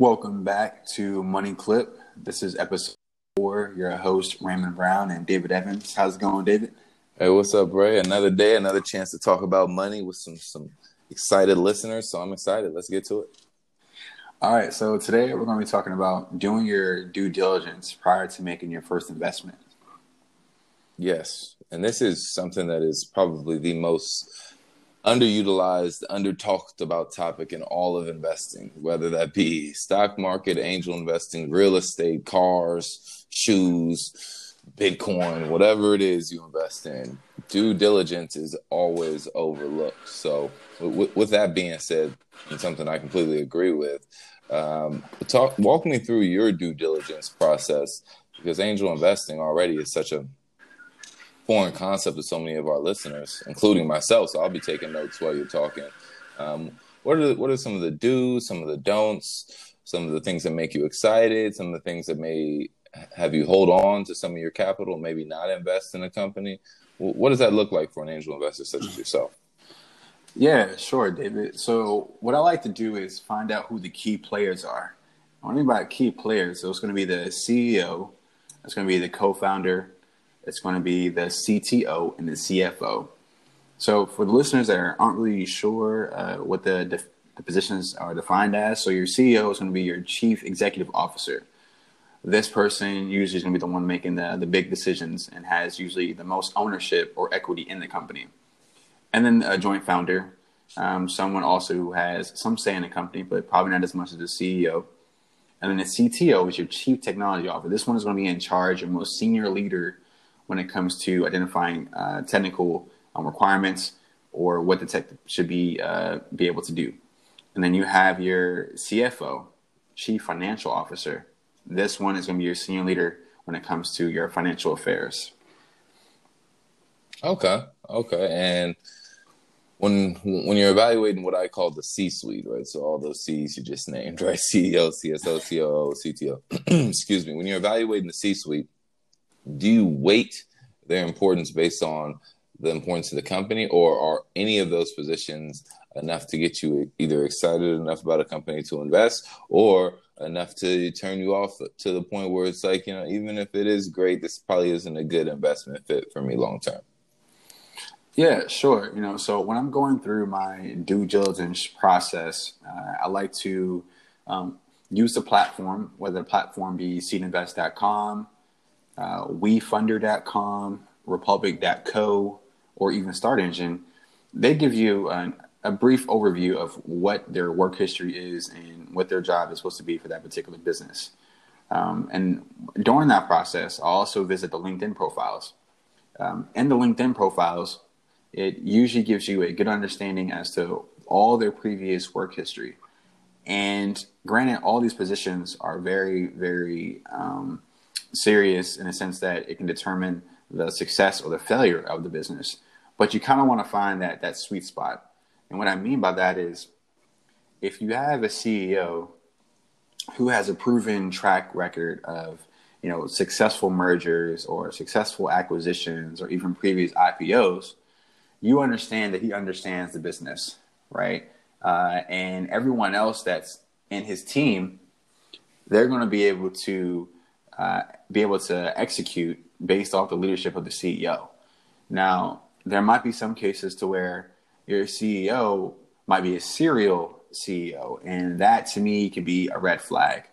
Welcome back to Money Clip. This is episode 4. Your host, Raymond Brown, and David Evans. How's it going, David? Hey, what's up, Ray? Another day, another chance to talk about money with some excited listeners, so I'm excited. Let's get to it. All right, so today we're going to be talking about doing your due diligence prior to making your first investment. Yes, and this is something that is probably the most underutilized, under-talked about topic in all of investing, whether that be stock market, angel investing, real estate, cars, shoes, Bitcoin, whatever it is you invest in. Due diligence is always overlooked. So with that being said, and something I completely agree with, walk me through your due diligence process, because angel investing already is such a foreign concept to so many of our listeners, including myself. So I'll be taking notes while you're talking. What are some of the do's, some of the don'ts, some of the things that make you excited, some of the things that may have you hold on to some of your capital, maybe not invest in a company? What does that look like for an angel investor such as yourself? Yeah, sure, David. So what I like to do is find out who the key players are. When I think about key players, so it's going to be the CEO, it's going to be the co-founder, it's going to be the CTO and the CFO. So for the listeners that aren't really sure what the positions are defined as, so your CEO is going to be your chief executive officer. This person usually is going to be the one making the big decisions and has usually the most ownership or equity in the company. And then a joint founder, someone also who has some say in the company, but probably not as much as the CEO. And then the CTO is your chief technology officer. This one is going to be in charge, your most senior leader when it comes to identifying technical requirements or what the tech should be able to do. And then you have your CFO, Chief Financial Officer. This one is going to be your senior leader when it comes to your financial affairs. Okay. And when you're evaluating what I call the C-suite, right? So all those C's you just named, right? CEO, CSO, COO, CTO. Excuse me. When you're evaluating the C-suite, do you weight their importance based on the importance of the company, or are any of those positions enough to get you either excited enough about a company to invest or enough to turn you off to the point where it's like, you know, even if it is great, this probably isn't a good investment fit for me long term? Yeah, sure. You know, so when I'm going through my due diligence process, I like to use the platform, whether the platform be seedinvest.com, WeFunder.com, Republic.co, or even StartEngine. They give you a brief overview of what their work history is and what their job is supposed to be for that particular business. And during that process, I'll also visit the LinkedIn profiles. In the LinkedIn profiles, it usually gives you a good understanding as to all their previous work history. And granted, all these positions are very, very serious in a sense that it can determine the success or the failure of the business. But you kind of want to find that sweet spot. And what I mean by that is, if you have a CEO who has a proven track record of, you know, successful mergers or successful acquisitions or even previous IPOs, you understand that he understands the business, right? And everyone else that's in his team, they're going to be able to execute based off the leadership of the CEO. Now, there might be some cases to where your CEO might be a serial CEO, and that to me could be a red flag.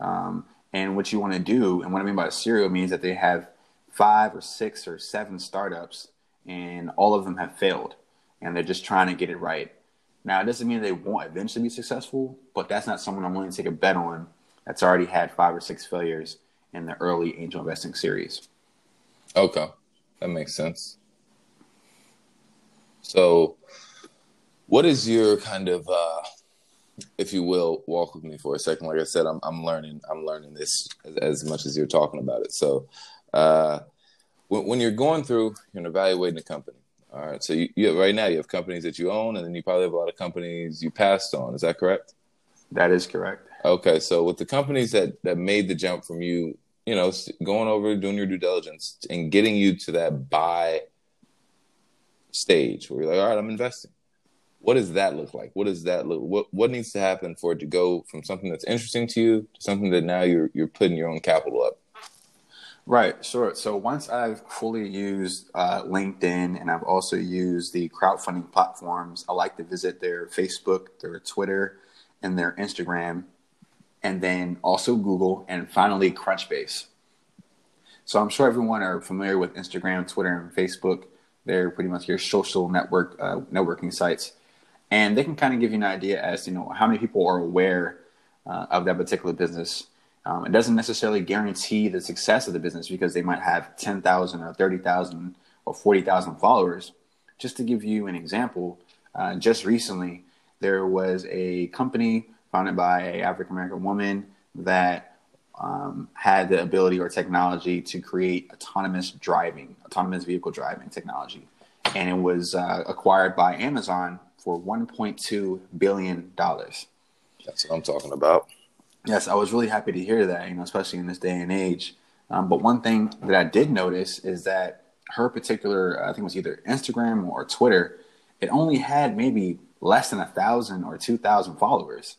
And what you want to do, and what I mean by serial means that they have 5 or 6 or 7 startups, and all of them have failed, and they're just trying to get it right. Now, it doesn't mean they won't eventually be successful, but that's not someone I'm willing to take a bet on that's already had 5 or 6 failures in the early angel investing series. Okay, that makes sense. So what is your kind of, if you will, walk with me for a second. Like I said, I'm learning this as much as you're talking about it. So when you're going through, you're evaluating a company. All right. So you right now you have companies that you own, and then you probably have a lot of companies you passed on. Is that correct? That is correct. Okay. So with the companies that made the jump from you, you know, going over, doing your due diligence and getting you to that buy stage where you're like, all right, I'm investing. What does that look like? What does that look? What needs to happen for it to go from something that's interesting to you to something that now you're putting your own capital up? Right, sure. So once I've fully used LinkedIn, and I've also used the crowdfunding platforms, I like to visit their Facebook, their Twitter, and their Instagram, and then also Google, and finally Crunchbase. So I'm sure everyone are familiar with Instagram, Twitter, and Facebook. They're pretty much your social network networking sites, and they can kind of give you an idea as to, you know, how many people are aware of that particular business. It doesn't necessarily guarantee the success of the business, because they might have 10,000 or 30,000 or 40,000 followers. Just to give you an example, just recently there was a company founded by an African-American woman that had the ability or technology to create autonomous vehicle driving technology. And it was acquired by Amazon for $1.2 billion. That's what I'm talking about. Yes, I was really happy to hear that, you know, especially in this day and age. But one thing that I did notice is that her particular, I think it was either Instagram or Twitter, it only had maybe less than 1,000 or 2,000 followers.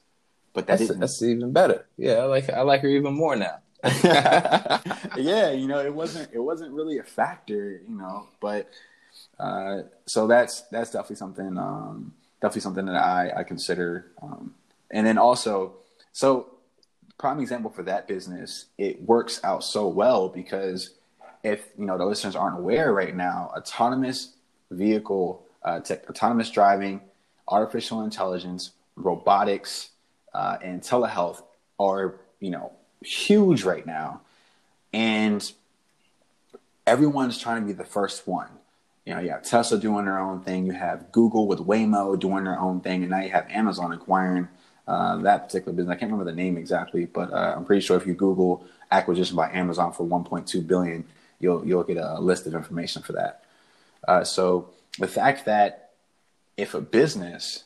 But that's even better. Yeah, I like her even more now. Yeah, you know, it wasn't really a factor, you know. But so that's definitely something that I consider. And then also, so prime example for that business, it works out so well because, if you know, the listeners aren't aware right now, autonomous vehicle, autonomous driving, artificial intelligence, robotics, and telehealth are, you know, huge right now, and everyone's trying to be the first one. You know, you have Tesla doing their own thing, you have Google with Waymo doing their own thing, and now you have Amazon acquiring that particular business. I can't remember the name exactly, but I'm pretty sure if you Google acquisition by Amazon for $1.2 billion, you'll get a list of information for that. So the fact that if a business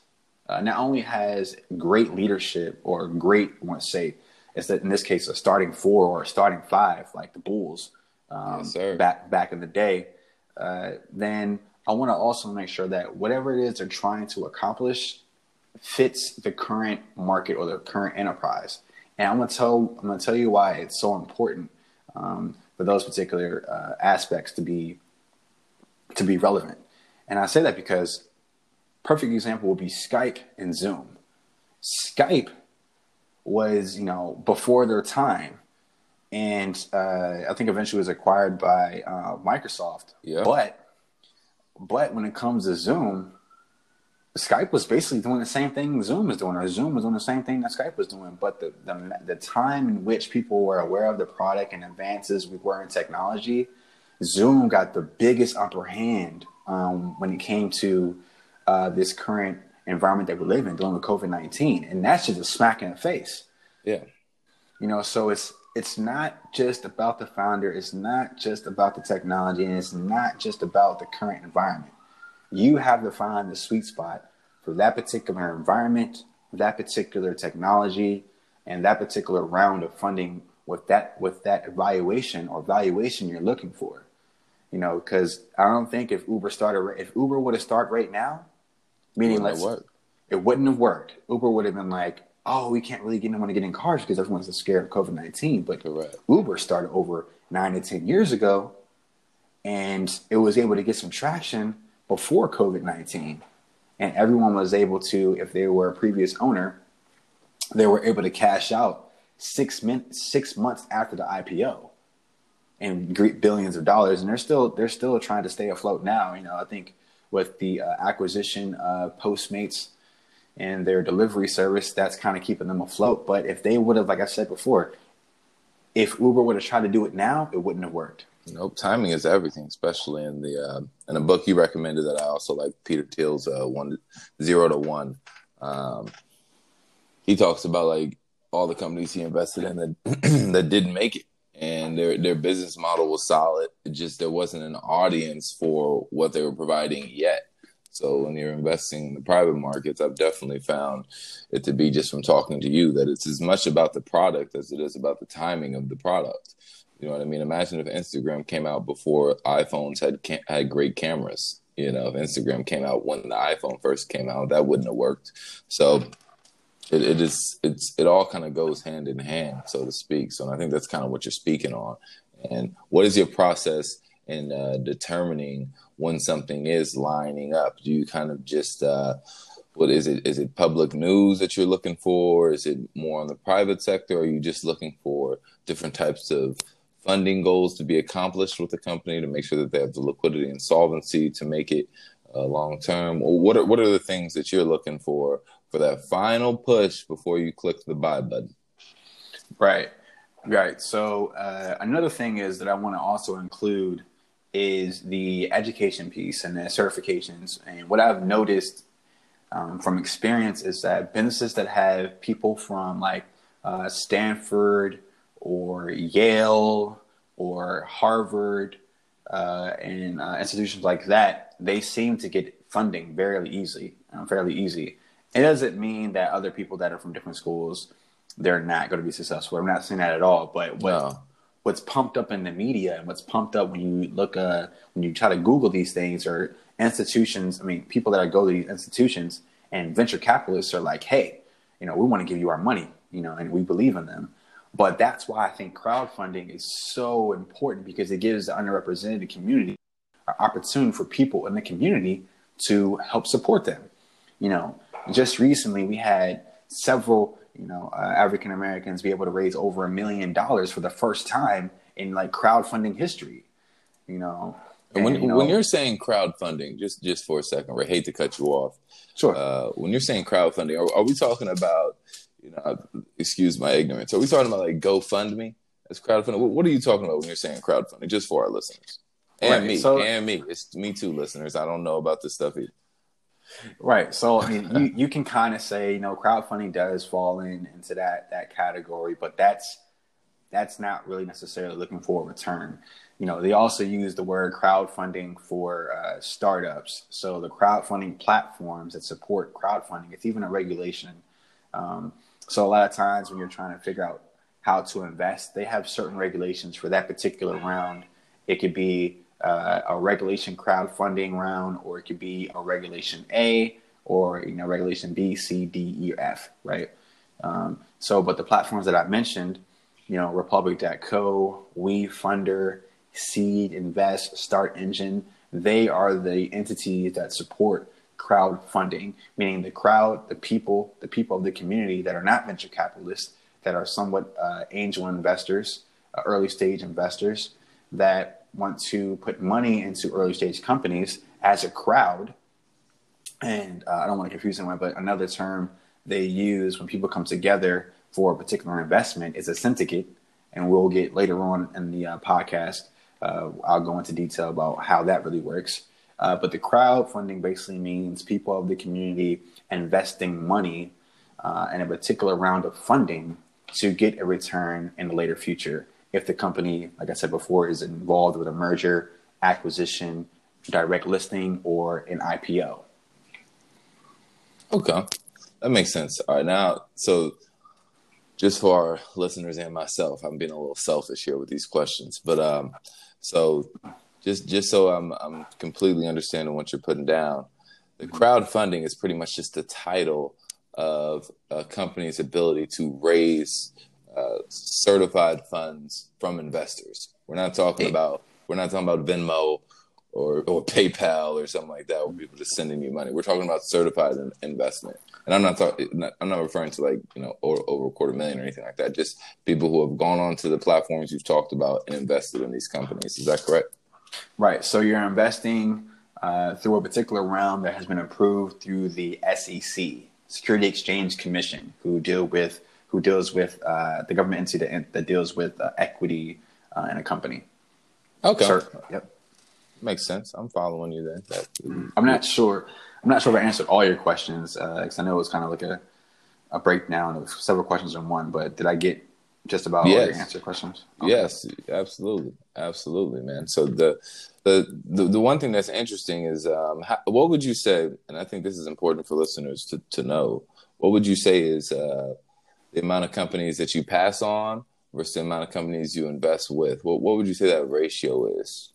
not only has great leadership or great, I want to say, is that in this case a starting four or a starting five, like the Bulls back in the day, then I want to also make sure that whatever it is they're trying to accomplish fits the current market or the current enterprise. And I'm going to tell you why it's so important for those particular aspects to be relevant. And I say that because perfect example would be Skype and Zoom. Skype was, you know, before their time, and I think eventually was acquired by Microsoft. Yeah. But when it comes to Zoom, Skype was basically doing the same thing Zoom is doing, or Zoom was doing the same thing that Skype was doing. But the time in which people were aware of the product and advances we were in technology, Zoom got the biggest upper hand when it came to this current environment that we live in, dealing with COVID-19, and that's just a smack in the face. Yeah, you know. So it's not just about the founder, it's not just about the technology, and it's not just about the current environment. You have to find the sweet spot for that particular environment, that particular technology, and that particular round of funding with that valuation you're looking for. You know, because I don't think if Uber would have started right now, meaning it wouldn't have worked. Uber would have been like, oh, we can't really get anyone to get in cars because everyone's scared of COVID-19. But correct. Uber started over 9 to 10 years ago, and it was able to get some traction before COVID-19, and everyone was able to, if they were a previous owner, they were able to cash out 6 months after the IPO and billions of dollars. And they're still trying to stay afloat now. You know, I think with the acquisition of Postmates and their delivery service, that's kind of keeping them afloat. But if they would have, like I said before, if Uber would have tried to do it now, it wouldn't have worked. Nope, timing is everything, especially in the in a book you recommended that I also like, Peter Thiel's Zero to One. He talks about like all the companies he invested in that didn't make it, and their business model was solid. It just there wasn't an audience for what they were providing yet. So when you're investing in the private markets, I've definitely found it to be, just from talking to you, that it's as much about the product as it is about the timing of the product. You know what I mean? Imagine if Instagram came out before iPhones had great cameras. you know, if Instagram came out when the iPhone first came out, that wouldn't have worked. So it all kind of goes hand in hand, so to speak. So and I think that's kind of what you're speaking on. And what is your process in determining when something is lining up? Do you kind of just what is it? Is it public news that you're looking for? Is it more on the private sector? Or are you just looking for different types of funding goals to be accomplished with the company to make sure that they have the liquidity and solvency to make it long term? Or what are the things that you're looking for that final push before you click the buy button? Right. So another thing is that I want to also include is the education piece and the certifications. And what I've noticed from experience is that businesses that have people from like Stanford or Yale or Harvard and institutions like that, they seem to get funding fairly easy. It doesn't mean that other people that are from different schools, they're not going to be successful. I'm not saying that at all. But what's pumped up in the media and what's pumped up when you look when you try to Google these things or institutions, I mean, people that go to these institutions and venture capitalists are like, hey, you know, we want to give you our money, you know, and we believe in them. But that's why I think crowdfunding is so important, because it gives the underrepresented community an opportunity for people in the community to help support them. You know, just recently we had several, you know, African Americans be able to raise over $1 million for the first time in like crowdfunding history, you know. And when you're saying crowdfunding, just for a second, I hate to cut you off. Sure. When you're saying crowdfunding, are we talking about, you know, excuse my ignorance, are we talking about like GoFundMe as crowdfunding? What are you talking about when you're saying crowdfunding? Just for our listeners and right. me. It's me too, listeners. I don't know about this stuff either. Right. So, I mean, you can kind of say, you know, crowdfunding does fall into that category, but that's not really necessarily looking for a return. You know, they also use the word crowdfunding for startups. So the crowdfunding platforms that support crowdfunding, it's even a regulation. So a lot of times when you're trying to figure out how to invest, they have certain regulations for that particular round. It could be a regulation crowdfunding round, or it could be a regulation A, or, you know, regulation B, C, D, E, F, right? But the platforms that I mentioned, you know, Republic.co, WeFunder, Seed, Invest, StartEngine, they are the entities that support crowdfunding, meaning the crowd, the people of the community that are not venture capitalists, that are somewhat angel investors, early stage investors, that want to put money into early stage companies as a crowd. And I don't want to confuse anyone, but another term they use when people come together for a particular investment is a syndicate. And we'll get later on in the podcast, I'll go into detail about how that really works. But the crowdfunding basically means people of the community investing money in a particular round of funding to get a return in the later future. If the company, like I said before, is involved with a merger, acquisition, direct listing, or an IPO. Okay, that makes sense. All right, now, so just for our listeners and myself, I'm being a little selfish here with these questions, but so just so I'm completely understanding what you're putting down, the crowdfunding is pretty much just the title of a company's ability to raise certified funds from investors. We're not talking about Venmo or PayPal or something like that, where people just sending you money. We're talking about certified investment. And I'm not referring to like, you know, over $250,000 or anything like that. Just people who have gone onto the platforms you've talked about and invested in these companies. Is that correct? Right. So you're investing through a particular round that has been approved through the SEC, Security Exchange Commission, who deals with the government entity that deals with equity in a company. Okay. Yep. Makes sense. I'm following you there. I'm not sure if I answered all your questions, because I know it was kind of like a breakdown of several questions in one, but did I get just about all your answer questions? Okay. Yes, absolutely. Absolutely, man. So the one thing that's interesting is what would you say, and I think this is important for listeners to know, what would you say is the amount of companies that you pass on versus the amount of companies you invest with? What would you say that ratio is?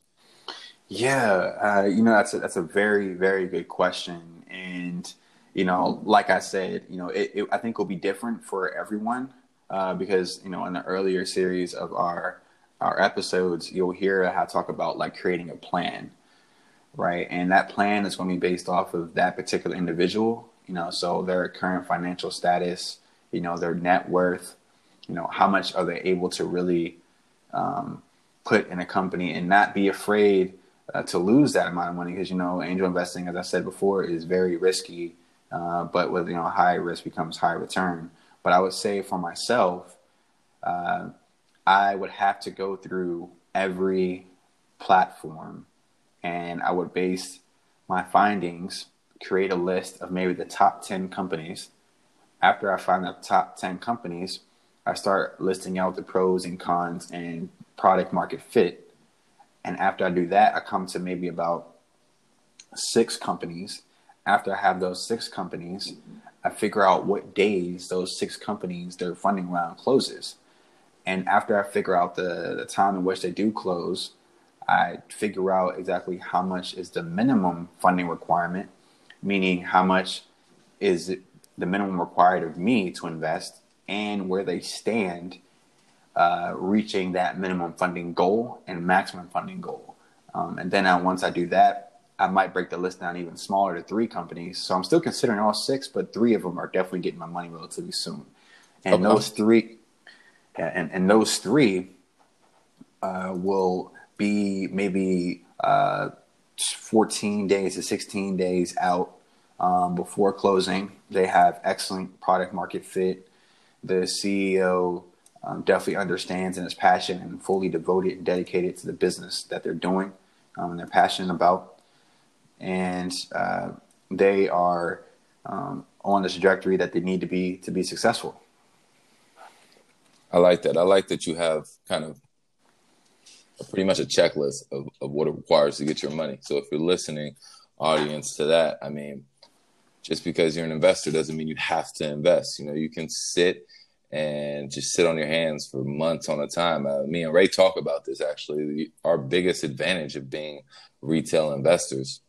Yeah, you know, that's a very, very good question. And, you know, like I said, you know, it I think will be different for everyone because, you know, in the earlier series of our episodes, you'll hear how I talk about like creating a plan. Right. And that plan is going to be based off of that particular individual, you know, so their current financial status, you know, their net worth, you know, how much are they able to really put in a company and not be afraid to lose that amount of money. Because, you know, angel investing, as I said before, is very risky, but with, you know, high risk becomes high return. But I would say for myself, I would have to go through every platform and I would base my findings, create a list of maybe the top 10 companies. After I find the top 10 companies, I start listing out the pros and cons and product market fit. And after I do that, I come to maybe about 6 companies. After I have those 6 companies, I figure out what days those 6 companies, their funding round closes. And after I figure out the time in which they do close, I figure out exactly how much is the minimum funding requirement, meaning how much is the minimum required of me to invest and where they stand reaching that minimum funding goal and maximum funding goal. And then once I do that, I might break the list down even smaller to 3 companies. So I'm still considering all 6, but 3 of them are definitely getting my money relatively soon. And okay. Those three will be maybe 14 days to 16 days out before closing. They have excellent product market fit. The CEO definitely understands and is passionate and fully devoted and dedicated to the business that they're doing and they're passionate about. And they are on the trajectory that they need to be successful. I like that. I like that you have kind of pretty much a checklist of what it requires to get your money. So if you're listening, audience, to that, I mean, just because you're an investor doesn't mean you have to invest. You know, you can sit and just sit on your hands for months on a time. Me and Ray talk about this, actually. Our biggest advantage of being retail investors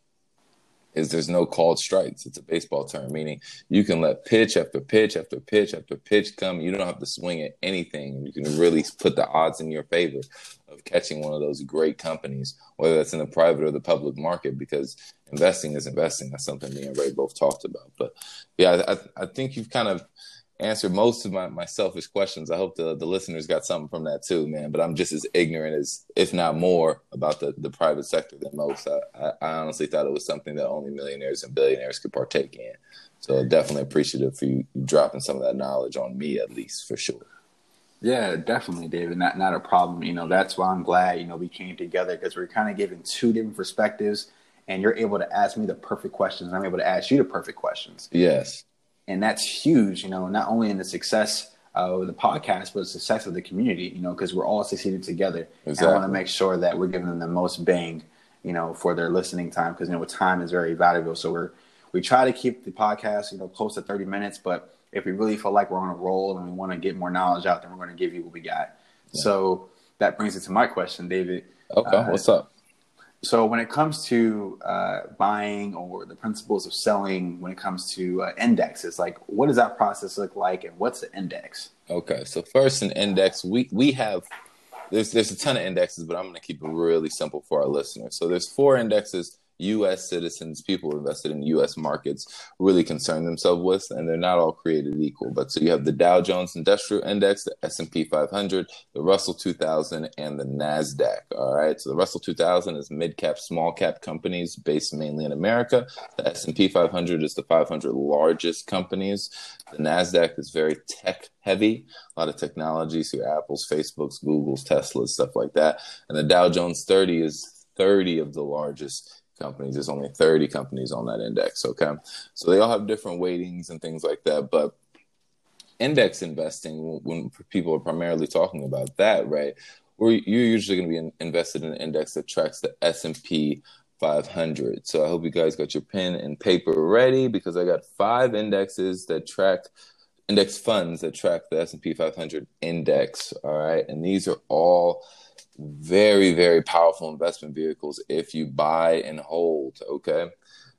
is there's no called strikes. It's a baseball term, meaning you can let pitch after pitch after pitch after pitch come. You don't have to swing at anything. You can really put the odds in your favor of catching one of those great companies, whether that's in the private or the public market, because investing is investing. That's something me and Ray both talked about. But yeah, I think you've kind of answered most of my selfish questions. I hope the listeners got something from that too, man. But I'm just as ignorant as, if not more, about the private sector than most. I honestly thought it was something that only millionaires and billionaires could partake in. So definitely appreciative for you dropping some of that knowledge on me, at least, for sure. Yeah, definitely, David. Not a problem. You know, that's why I'm glad, you know, we came together, because we're kind of giving 2 different perspectives and you're able to ask me the perfect questions and I'm able to ask you the perfect questions. Yes. And that's huge, you know, not only in the success of the podcast, but the success of the community, you know, because we're all succeeding together. Exactly. And I want to make sure that we're giving them the most bang, you know, for their listening time, because, you know, time is very valuable. So we try to keep the podcast, you know, close to 30 minutes. But if we really feel like we're on a roll and we want to get more knowledge out, then we're going to give you what we got. Yeah. So that brings it to my question, David. Okay, what's up? So when it comes to buying or the principles of selling, when it comes to indexes, like what does that process look like and what's an index? Okay, so first, an index, we have, there's a ton of indexes, but I'm going to keep it really simple for our listeners. So there's 4 indexes U.S. citizens, people invested in U.S. markets, really concern themselves with, and they're not all created equal. But so you have the Dow Jones Industrial Index, the S&P 500, the Russell 2000, and the NASDAQ. All right. So the Russell 2000 is mid-cap, small-cap companies based mainly in America. The S&P 500 is the 500 largest companies. The NASDAQ is very tech-heavy, a lot of technology, so your Apples, Facebooks, Googles, Teslas, stuff like that. And the Dow Jones 30 is 30 of the largest companies. There's only 30 companies on that index. Okay. So they all have different weightings and things like that. But index investing, when people are primarily talking about that, right, where you're usually going to be invested in an index that tracks the S&P 500. So I hope you guys got your pen and paper ready, because I got 5 indexes that track index funds that track the S&P 500 index. All right. And these are all very, very powerful investment vehicles if you buy and hold, okay?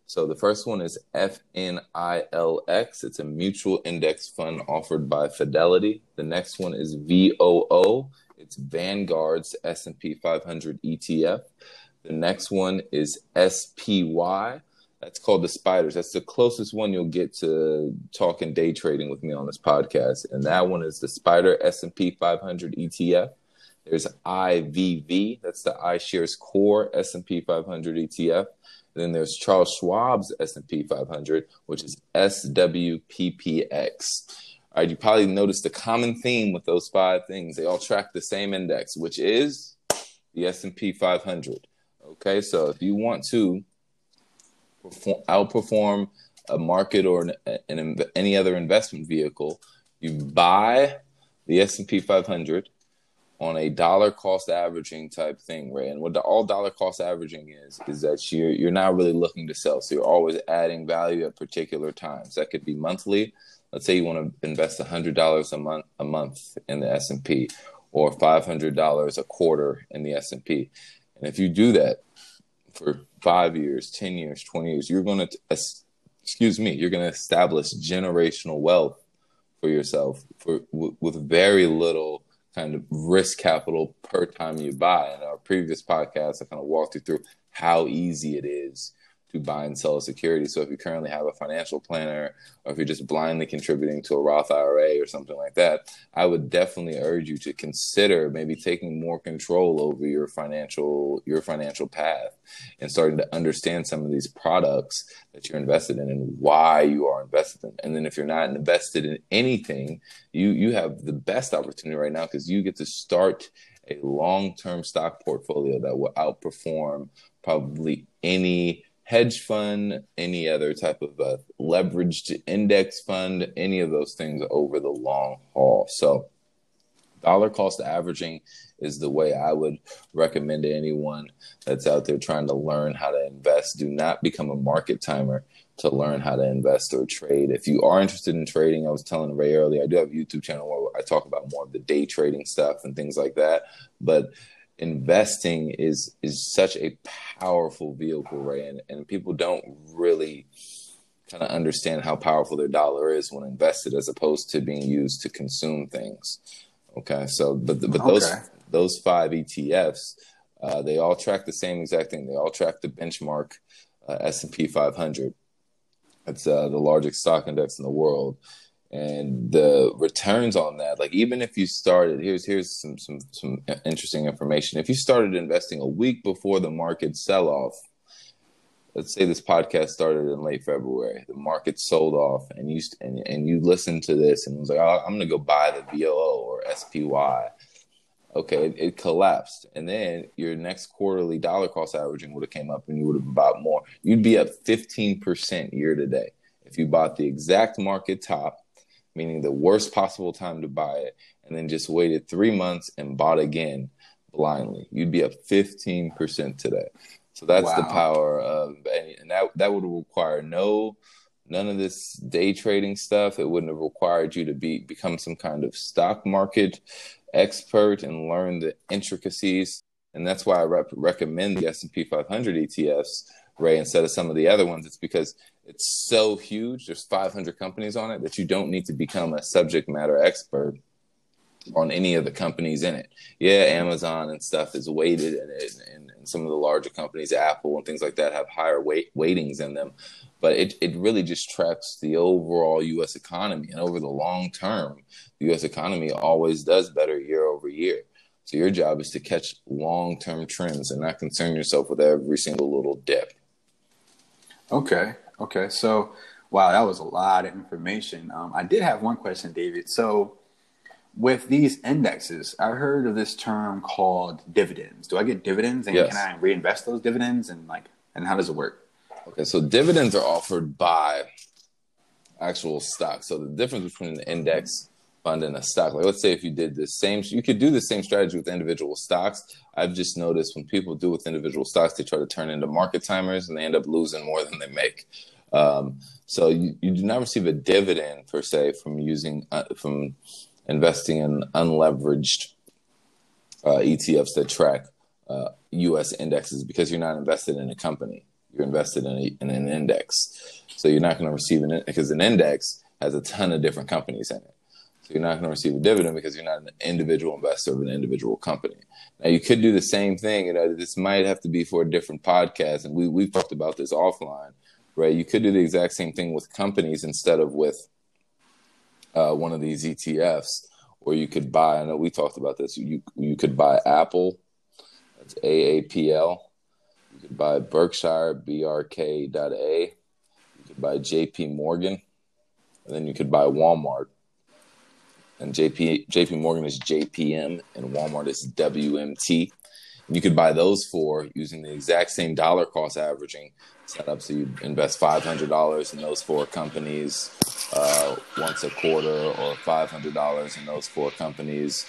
So the first one is FNILX. It's a mutual index fund offered by Fidelity. The next one is VOO. It's Vanguard's S&P 500 ETF. The next one is SPY. That's called the Spiders. That's the closest one you'll get to talking day trading with me on this podcast. And that one is the Spider S&P 500 ETF. There's IVV. That's the iShares Core S&P 500 ETF. And then there's Charles Schwab's S&P 500, which is SWPPX. All right, you probably noticed the common theme with those five things. They all track the same index, which is the S&P 500. Okay, so if you want to outperform a market or any other investment vehicle, you buy the S&P 500 on a dollar cost averaging type thing, right? And what all dollar cost averaging is that you're not really looking to sell. So you're always adding value at particular times. That could be monthly. Let's say you want to invest $100 a month in the S&P or $500 a quarter in the S&P. And if you do that for 5 years, 10 years, 20 years, you're going to establish generational wealth for yourself with very little kind of risk capital per time you buy. In our previous podcast, I kind of walked you through how easy it is to buy and sell a security. So if you currently have a financial planner, or if you're just blindly contributing to a Roth IRA or something like that, I would definitely urge you to consider maybe taking more control over your financial path and starting to understand some of these products that you're invested in and why you are invested in. And then if you're not invested in anything, you have the best opportunity right now because you get to start a long-term stock portfolio that will outperform probably any hedge fund, any other type of leveraged index fund, any of those things over the long haul. So dollar cost averaging is the way I would recommend to anyone that's out there trying to learn how to invest. Do not become a market timer to learn how to invest or trade. If you are interested in trading, I was telling Ray earlier, I do have a YouTube channel where I talk about more of the day trading stuff and things like that. But investing is such a powerful vehicle, right? And people don't really kind of understand how powerful their dollar is when invested, as opposed to being used to consume things. Okay, so but those five ETFs, they all track the same exact thing. They all track the benchmark S&P 500. It's the largest stock index in the world. And the returns on that, like even if you started, here's some interesting information. If you started investing a week before the market sell-off, let's say this podcast started in late February, the market sold off, and you listened to this and was like, oh, I'm going to go buy the VOO or SPY. Okay, it collapsed. And then your next quarterly dollar cost averaging would have came up and you would have bought more. You'd be up 15% year to day if you bought the exact market top, meaning the worst possible time to buy it, and then just waited 3 months and bought again blindly. You'd be up 15% today. So that's the power of, and that would require none of this day trading stuff. It wouldn't have required you to become some kind of stock market expert and learn the intricacies. And that's why I recommend the S&P 500 ETFs, Ray, instead of some of the other ones. It's because it's so huge. There's 500 companies on it that you don't need to become a subject matter expert on any of the companies in it. Yeah, Amazon and stuff is weighted in it, and some of the larger companies, Apple and things like that, have higher weightings in them. But it really just tracks the overall U.S. economy. And over the long term, the U.S. economy always does better year over year. So your job is to catch long-term trends and not concern yourself with every single little dip. Okay. So, that was a lot of information. I did have one question, David. So with these indexes, I heard of this term called dividends. Do I get dividends? And yes. Can I reinvest those dividends? And how does it work? Okay. So dividends are offered by actual stock. So the difference between an index fund and a stock, like let's say if you did the same, you could do the same strategy with individual stocks. I've just noticed when people do with individual stocks, they try to turn into market timers and they end up losing more than they make. So you do not receive a dividend per se from investing in unleveraged ETFs that track U.S. indexes, because you're not invested in a company. You're invested in an index. So you're not going to receive an, because an index has a ton of different companies in it. So you're not going to receive a dividend because you're not an individual investor of an individual company. Now, you could do the same thing. You know, this might have to be for a different podcast, and we've talked about this offline, right? You could do the exact same thing with companies instead of with one of these ETFs, or you could buy, I know we talked about this, you could buy Apple, that's AAPL. You could buy Berkshire, BRK.A. You could buy JP Morgan, and then you could buy Walmart. And JP Morgan is JPM, and Walmart is WMT. And you could buy those four using the exact same dollar cost averaging setup. So you invest $500 in those four companies once a quarter, or $500 in those four companies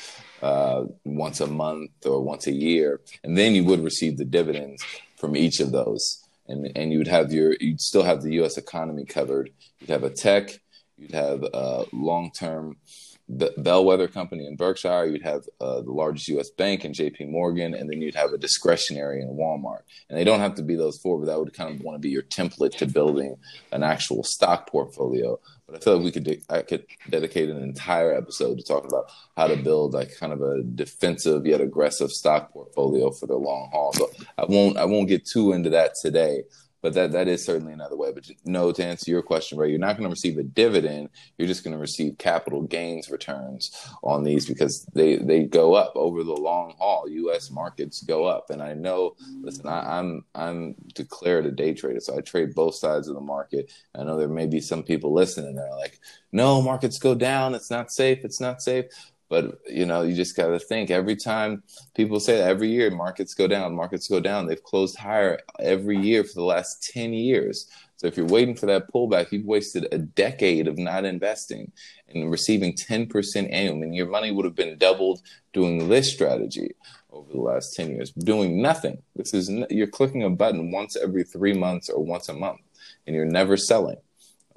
once a month or once a year, and then you would receive the dividends from each of those, and you would have you'd still have the U.S. economy covered. You'd have a tech, you'd have a long-term bellwether company in Berkshire, you'd have the largest U.S. bank in J.P. Morgan, and then you'd have a discretionary in Walmart. And they don't have to be those four, but that would kind of want to be your template to building an actual stock portfolio. But I feel like I could dedicate an entire episode to talking about how to build like kind of a defensive yet aggressive stock portfolio for the long haul. So I won't get too into that today. But that is certainly another way. But no, to answer your question, right, you're not going to receive a dividend. You're just going to receive capital gains returns on these, because they go up over the long haul. U.S. markets go up. And I know, listen, I'm declared a day trader, so I trade both sides of the market. I know there may be some people listening that are like, no, markets go down. It's not safe. It's not safe. But, you know, you just got to think, every time people say that, every year markets go down. They've closed higher every year for the last 10 years. So if you're waiting for that pullback, you've wasted a decade of not investing and receiving 10% annual. And your money would have been doubled doing this strategy over the last 10 years, doing nothing. This is you're clicking a button once every 3 months or once a month, and you're never selling.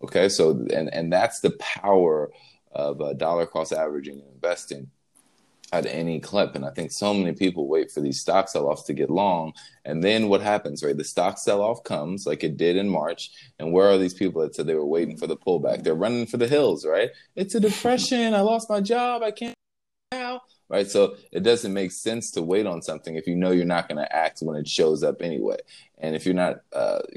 OK, so and that's the power of dollar cost averaging and investing at any clip. And I think so many people wait for these stock sell-offs to get long. And then what happens, right? The stock sell-off comes like it did in March. And where are these people that said they were waiting for the pullback? They're running for the hills, right? It's a depression. I lost my job. I can't now. Right. So it doesn't make sense to wait on something if you know you're not going to act when it shows up anyway. And if you're not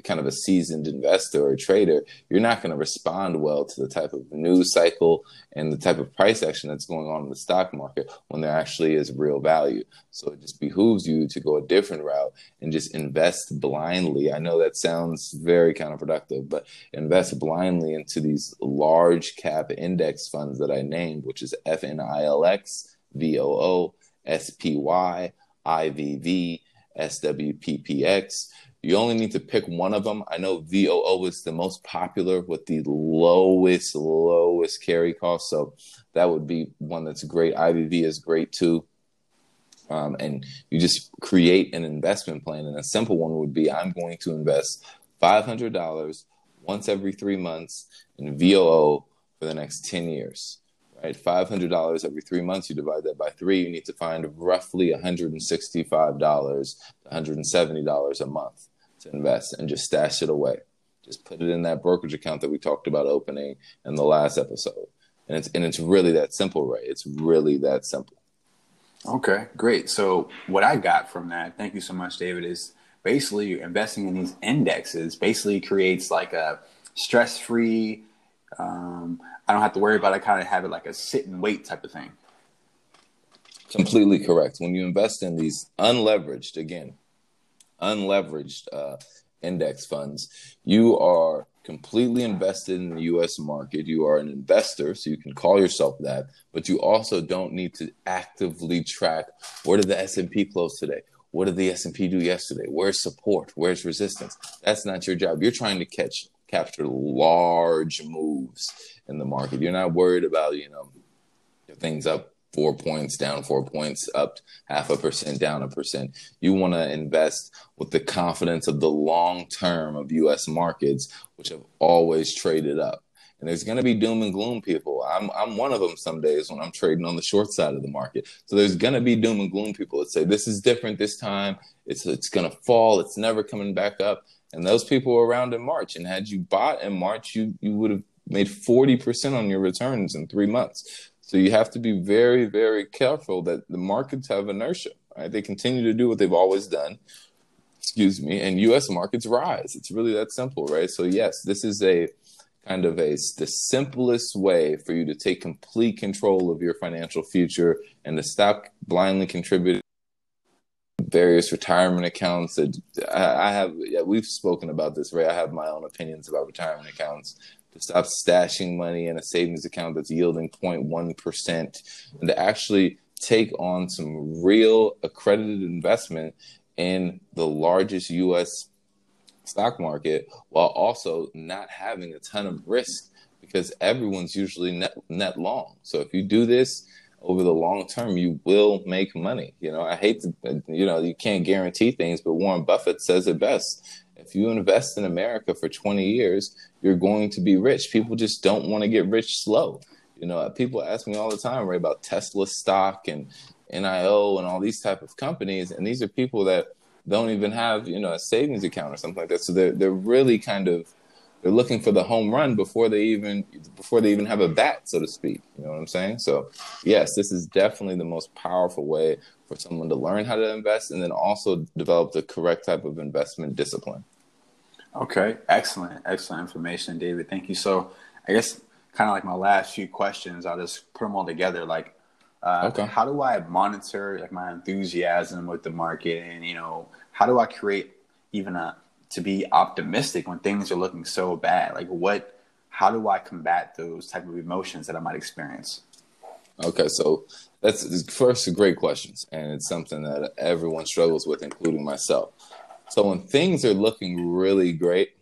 kind of a seasoned investor or trader, you're not going to respond well to the type of news cycle and the type of price action that's going on in the stock market when there actually is real value. So it just behooves you to go a different route and just invest blindly. I know that sounds very counterproductive, but invest blindly into these large cap index funds that I named, which is FNILX, VOO, SPY, IVV, SWPPX. You only need to pick one of them. I know VOO is the most popular with the lowest carry cost. So that would be one that's great. IVV is great too. And you just create an investment plan. And a simple one would be, I'm going to invest $500 once every 3 months in VOO for the next 10 years. Right, $500 every 3 months, you divide that by three, you need to find roughly $165 to $170 a month to invest, and just stash it away. Just put it in that brokerage account that we talked about opening in the last episode. And it's really that simple, Ray. It's really that simple. Okay, great. So what I got from that, thank you so much, David, is basically investing in these indexes basically creates like a stress-free, I don't have to worry about it. I kind of have it like a sit and wait type of thing. Completely correct. When you invest in these unleveraged index funds, you are completely invested in the U.S. market. You are an investor, so you can call yourself that, but you also don't need to actively track, where did the S&P close today? What did the S&P do yesterday? Where's support? Where's resistance? That's not your job. You're trying to capture large moves in the market. You're not worried about, you know, things up 4 points, down 4 points, up 0.5%, down 1%. You want to invest with the confidence of the long term of U.S. markets, which have always traded up. And there's going to be doom and gloom people. I'm one of them some days when I'm trading on the short side of the market. So there's going to be doom and gloom people that say, this is different this time. It's going to fall. It's never coming back up. And those people were around in March. And had you bought in March, you would have made 40% on your returns in 3 months. So you have to be very, very careful that the markets have inertia. Right? They continue to do what they've always done. Excuse me. And U.S. markets rise. It's really that simple, right? So, yes, this is a kind of the simplest way for you to take complete control of your financial future and to stop blindly contributing to various retirement accounts. That I have, we've spoken about this, Ray. I have my own opinions about retirement accounts. To stop stashing money in a savings account that's yielding 0.1%, and to actually take on some real accredited investment in the largest U.S. stock market, while also not having a ton of risk, because everyone's usually net long. So if you do this over the long term, you will make money. You know, I hate to, you know, you can't guarantee things, but Warren Buffett says it best. If you invest in America for 20 years, you're going to be rich. People just don't want to get rich slow. You know, people ask me all the time, right, about Tesla stock and NIO and all these type of companies. And these are people that don't even have, you know, a savings account or something like that. So they're really kind of, they're looking for the home run before they even have a bat, so to speak. You know what I'm saying? So yes, this is definitely the most powerful way for someone to learn how to invest and then also develop the correct type of investment discipline. Okay. Excellent. Excellent information, David. Thank you. So I guess kind of like my last few questions, I'll just put them all together. Like, okay. How do I monitor like my enthusiasm with the market, and you know, how do I create even to be optimistic when things are looking so bad? Like how do I combat those type of emotions that I might experience? Okay, so that's first great questions, and it's something that everyone struggles with, including myself. So when things are looking really great,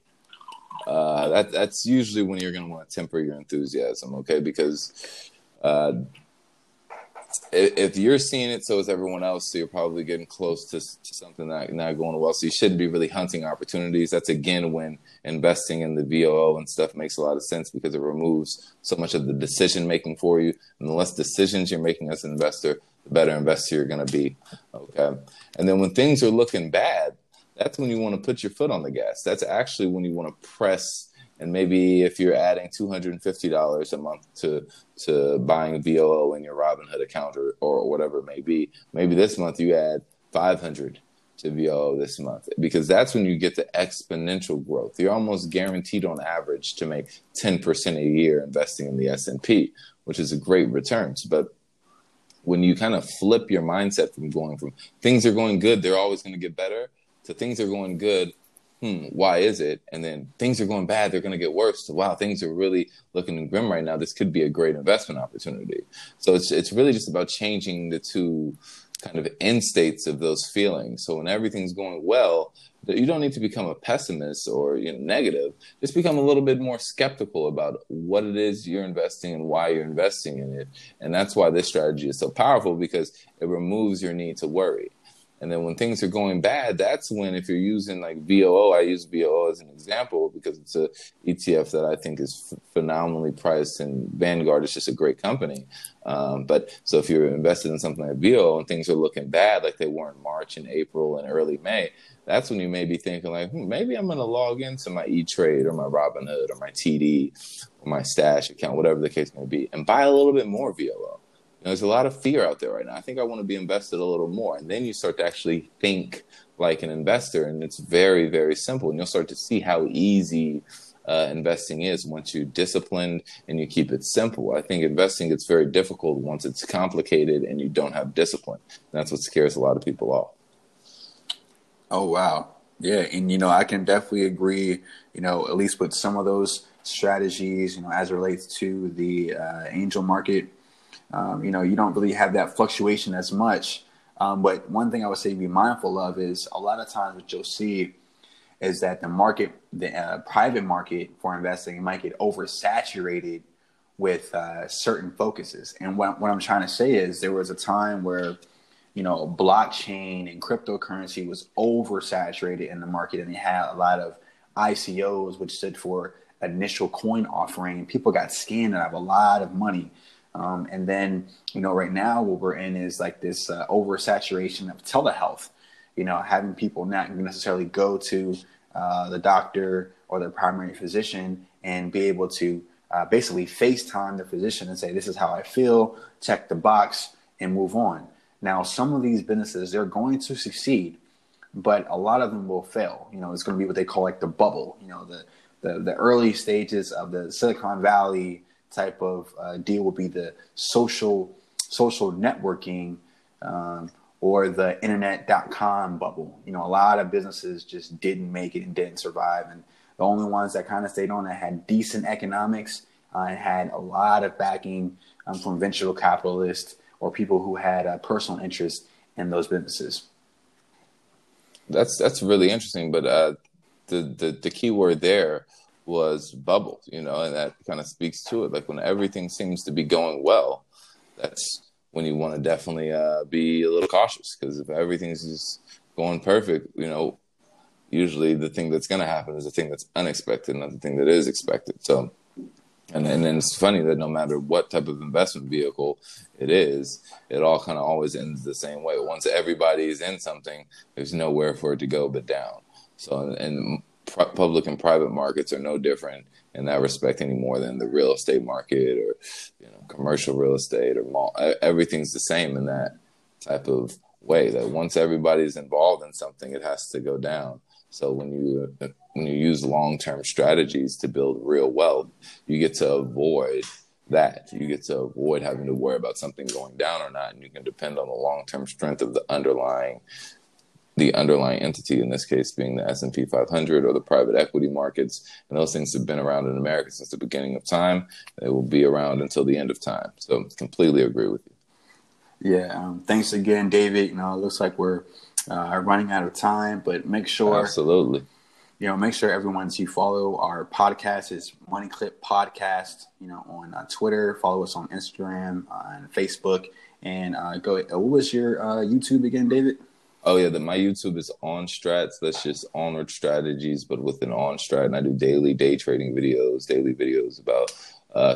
that's usually when you're going to want to temper your enthusiasm, okay? Because if you're seeing it, so is everyone else. So you're probably getting close to something that's not going well. So you shouldn't be really hunting opportunities. That's, again, when investing in the VOO and stuff makes a lot of sense, because it removes so much of the decision-making for you. And the less decisions you're making as an investor, the better investor you're going to be. Okay. And then when things are looking bad, that's when you want to put your foot on the gas. That's actually when you want to press. And maybe if you're adding $250 a month to buying VOO in your Robinhood account or whatever it may be, maybe this month you add $500 to VOO this month, because that's when you get the exponential growth. You're almost guaranteed on average to make 10% a year investing in the S&P, which is a great returns. But when you kind of flip your mindset from going from things are going good, they're always going to get better, to things are going good, why is it? And then things are going bad, they're going to get worse. So, wow, things are really looking grim right now. This could be a great investment opportunity. So it's really just about changing the two kind of end states of those feelings. So when everything's going well, you don't need to become a pessimist or, you know, negative. Just become a little bit more skeptical about what it is you're investing and why you're investing in it. And that's why this strategy is so powerful, because it removes your need to worry. And then when things are going bad, that's when, if you're using like VOO, I use VOO as an example because it's a ETF that I think is phenomenally priced, and Vanguard is just a great company. But so if you're invested in something like VOO and things are looking bad, like they were in March and April and early May, that's when you may be thinking like, maybe I'm going to log into my E-Trade or my Robinhood or my TD or my Stash account, whatever the case may be, and buy a little bit more VOO. There's a lot of fear out there right now. I think I want to be invested a little more. And then you start to actually think like an investor, and it's very, very simple. And you'll start to see how easy investing is once you're disciplined and you keep it simple. I think investing gets very difficult once it's complicated and you don't have discipline. And that's what scares a lot of people off. Oh, wow. Yeah. And, you know, I can definitely agree, you know, at least with some of those strategies, you know, as it relates to the angel market. You know, you don't really have that fluctuation as much. But one thing I would say be mindful of is a lot of times what you'll see is that the market, the private market for investing, might get oversaturated with certain focuses. And what I'm trying to say is there was a time where, you know, blockchain and cryptocurrency was oversaturated in the market, and they had a lot of ICOs, which stood for initial coin offering, and people got scammed and have a lot of money. And then, you know, right now what we're in is like this oversaturation of telehealth, you know, having people not necessarily go to the doctor or their primary physician and be able to basically FaceTime the physician and say, this is how I feel, check the box and move on. Now, some of these businesses, they're going to succeed, but a lot of them will fail. You know, it's going to be what they call like the bubble, you know, the early stages of the Silicon Valley type of deal will be the social networking or the internet.com bubble. You know, a lot of businesses just didn't make it and didn't survive. And the only ones that kind of stayed on that had decent economics and had a lot of backing from venture capitalists or people who had a personal interest in those businesses. That's really interesting, but the key word there was bubble, you know, and that kind of speaks to it. Like when everything seems to be going well, that's when you want to definitely be a little cautious, because if everything's just going perfect, you know, usually the thing that's going to happen is the thing that's unexpected, not the thing that is expected. So, and then it's funny that no matter what type of investment vehicle it is, it all kind of always ends the same way. Once everybody is in something, there's nowhere for it to go but down. So, and public and private markets are no different in that respect any more than the real estate market or, you know, commercial real estate or mall. Everything's the same in that type of way, that once everybody's involved in something, it has to go down. So when you use long-term strategies to build real wealth, you get to avoid that. You get to avoid having to worry about something going down or not, and you can depend on the long-term strength of the underlying entity, in this case being the S&P 500 or the private equity markets. And those things have been around in America since the beginning of time. They will be around until the end of time. So completely agree with you. Yeah. Thanks again, David. You know, it looks like we're running out of time, but make sure. Absolutely. You know, make sure everyone to follow our podcast. It's Money Clip Podcast, you know, on Twitter. Follow us on Instagram and Facebook. And go ahead. What was your YouTube again, David? Oh, yeah. My YouTube is On Strats. That's just Onward Strategies, but with an On Strat. And I do daily day trading videos, about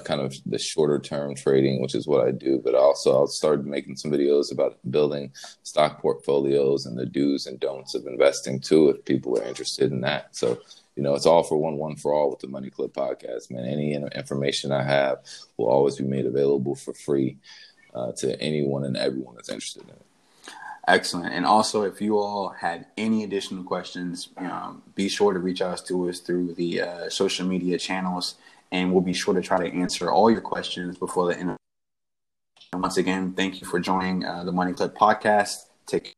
kind of the shorter term trading, which is what I do. But also I'll start making some videos about building stock portfolios and the do's and don'ts of investing, too, if people are interested in that. So, you know, it's all for one for all with the Money Clip Podcast, man. Any information I have will always be made available for free to anyone and everyone that's interested in it. Excellent. And also, if you all have any additional questions, be sure to reach out to us through the social media channels, and we'll be sure to try to answer all your questions before the end. And once again, thank you for joining the Money Clip Podcast. Take care.